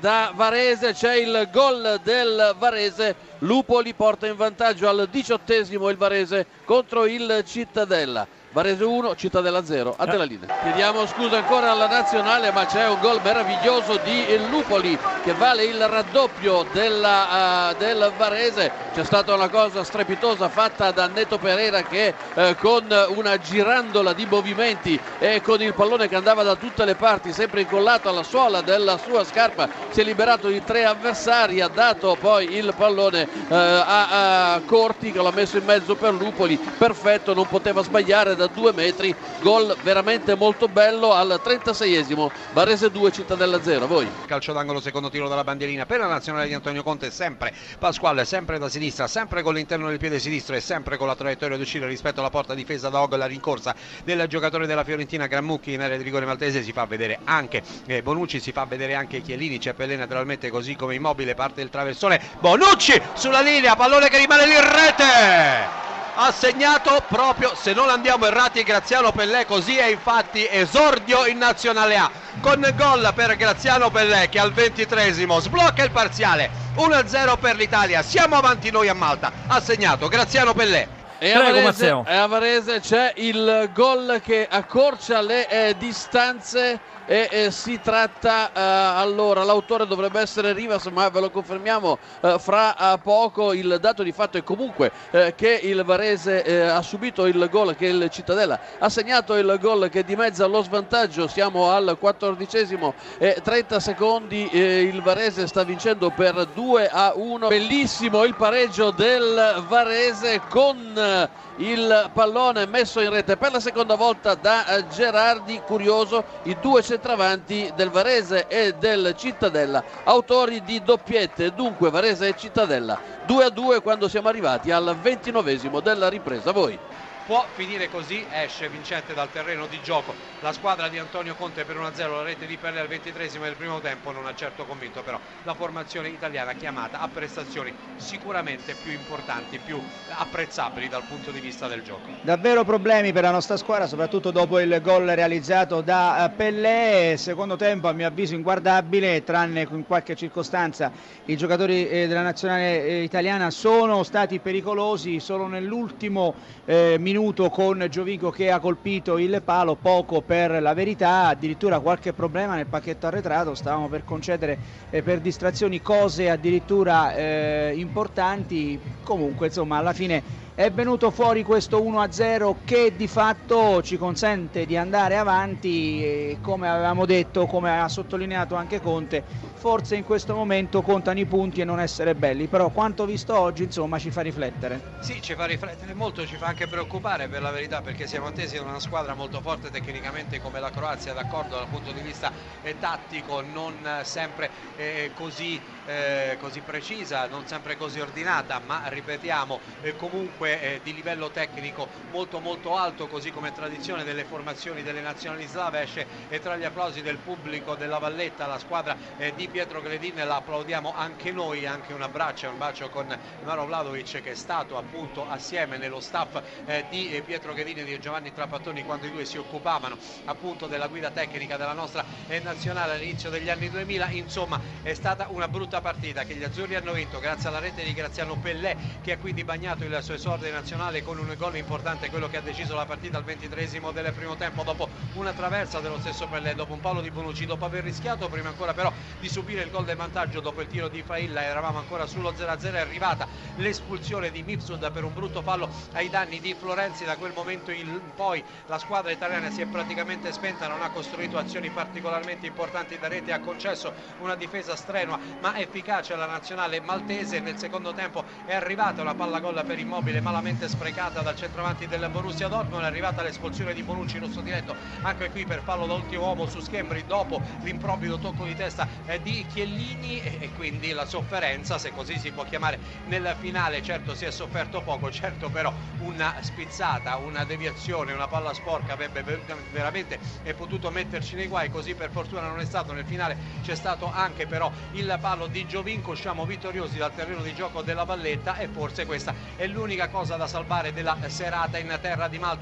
Da Varese c'è il gol del Varese, Lupoli porta in vantaggio al 18° il Varese contro il Cittadella. Varese 1, Cittadella 0, a te la linea. Chiediamo scusa ancora alla nazionale, ma c'è un gol meraviglioso di Lupoli che vale il raddoppio del Varese. C'è stata una cosa strepitosa fatta da Neto Pereira che con una girandola di movimenti e con il pallone che andava da tutte le parti, sempre incollato alla suola della sua scarpa, si è liberato di tre avversari, ha dato poi il pallone a Corti che l'ha messo in mezzo per Lupoli, perfetto, non poteva sbagliare da 2 metri, gol veramente molto bello al 36esimo, Varese 2, Cittadella 0, voi. Calcio d'angolo, secondo tiro dalla bandierina per la nazionale di Antonio Conte, sempre Pasquale, sempre da sinistra, sempre con l'interno del piede sinistro e sempre con la traiettoria di uscire rispetto alla porta difesa da Og, la rincorsa del giocatore della Fiorentina Grammucchi in area di rigore maltese, si fa vedere anche Bonucci, si fa vedere anche Chiellini, c'è Pellè naturalmente così come Immobile, parte il traversone, Bonucci sulla linea, pallone che rimane lì in rete! Ha segnato proprio, se non andiamo errati, Graziano Pellè, così è infatti esordio in Nazionale A con gol per Graziano Pellè che al 23esimo sblocca il parziale 1-0 per l'Italia, siamo avanti noi a Malta, ha segnato Graziano Pellè. E a Varese c'è il gol che accorcia le distanze e si tratta, allora l'autore dovrebbe essere Rivas, ma ve lo confermiamo fra poco. Il dato di fatto è comunque che il Varese ha subito il gol, che il Cittadella ha segnato il gol che dimezza lo svantaggio, siamo al 14esimo e 30 secondi, il Varese sta vincendo per 2-1, bellissimo il pareggio del Varese con il pallone messo in rete per la seconda volta da Gerardi, curioso, i due centravanti del Varese e del Cittadella, autori di doppiette, dunque Varese e Cittadella 2-2 quando siamo arrivati al 29esimo della ripresa, voi. Può finire così, esce vincente dal terreno di gioco la squadra di Antonio Conte per 1-0, la rete di Pellè al 23esimo del primo tempo non ha certo convinto, però la formazione italiana chiamata a prestazioni sicuramente più importanti, più apprezzabili dal punto di vista del gioco. Davvero problemi per la nostra squadra, soprattutto dopo il gol realizzato da Pellè, secondo tempo a mio avviso inguardabile, tranne in qualche circostanza i giocatori della nazionale italiana sono stati pericolosi solo nell'ultimo minuto con Giovinco che ha colpito il palo, poco per la verità, addirittura qualche problema nel pacchetto arretrato, stavamo per concedere per distrazioni cose addirittura importanti, comunque insomma alla fine è venuto fuori questo 1-0 che di fatto ci consente di andare avanti e, come avevamo detto, come ha sottolineato anche Conte, forse in questo momento contano i punti e non essere belli, però quanto visto oggi insomma ci fa riflettere. Sì, ci fa riflettere molto, ci fa anche preoccupare per la verità, perché siamo attesi da una squadra molto forte tecnicamente come la Croazia, d'accordo dal punto di vista tattico, non sempre così precisa, non sempre così ordinata, ma ripetiamo comunque di livello tecnico molto molto alto, così come tradizione delle formazioni delle nazionali slave. Esce e tra gli applausi del pubblico della Valletta la squadra di Pietro Gredin, la applaudiamo anche noi, anche un bacio con Maro Vladovic che è stato appunto assieme nello staff di Pietro Gredin e di Giovanni Trapattoni quando i due si occupavano appunto della guida tecnica della nostra nazionale all'inizio degli anni 2000. Insomma è stata una brutta partita che gli azzurri hanno vinto grazie alla rete di Graziano Pellè, che ha quindi bagnato il suo esordio nazionale con un gol importante, quello che ha deciso la partita al 23esimo del primo tempo, dopo una traversa dello stesso Pellè, dopo un palo di Bonucci, dopo aver rischiato prima ancora però di subire il gol del vantaggio dopo il tiro di Failla, eravamo ancora sullo 0-0, è arrivata l'espulsione di Mifsud per un brutto fallo ai danni di Florenzi. Da quel momento in poi la squadra italiana si è praticamente spenta, non ha costruito azioni particolarmente importanti da rete, ha concesso una difesa strenua ma efficace alla nazionale maltese. Nel secondo tempo è arrivata una palla gol per Immobile malamente sprecata dal centravanti del Borussia Dortmund, è arrivata l'espulsione di Bonucci, rosso diretto anche qui per fallo da ultimo uomo su Schembri dopo l'improvvido tocco di testa di Chiellini, e quindi la sofferenza, se così si può chiamare, nel finale. Certo si è sofferto poco, certo però una spizzata, una deviazione, una palla sporca avrebbe veramente potuto metterci nei guai, così per fortuna non è stato. Nel finale c'è stato anche però il palo di Giovinco, usciamo vittoriosi dal terreno di gioco della Valletta e forse questa è l'unica cosa da salvare della serata in terra di Malta.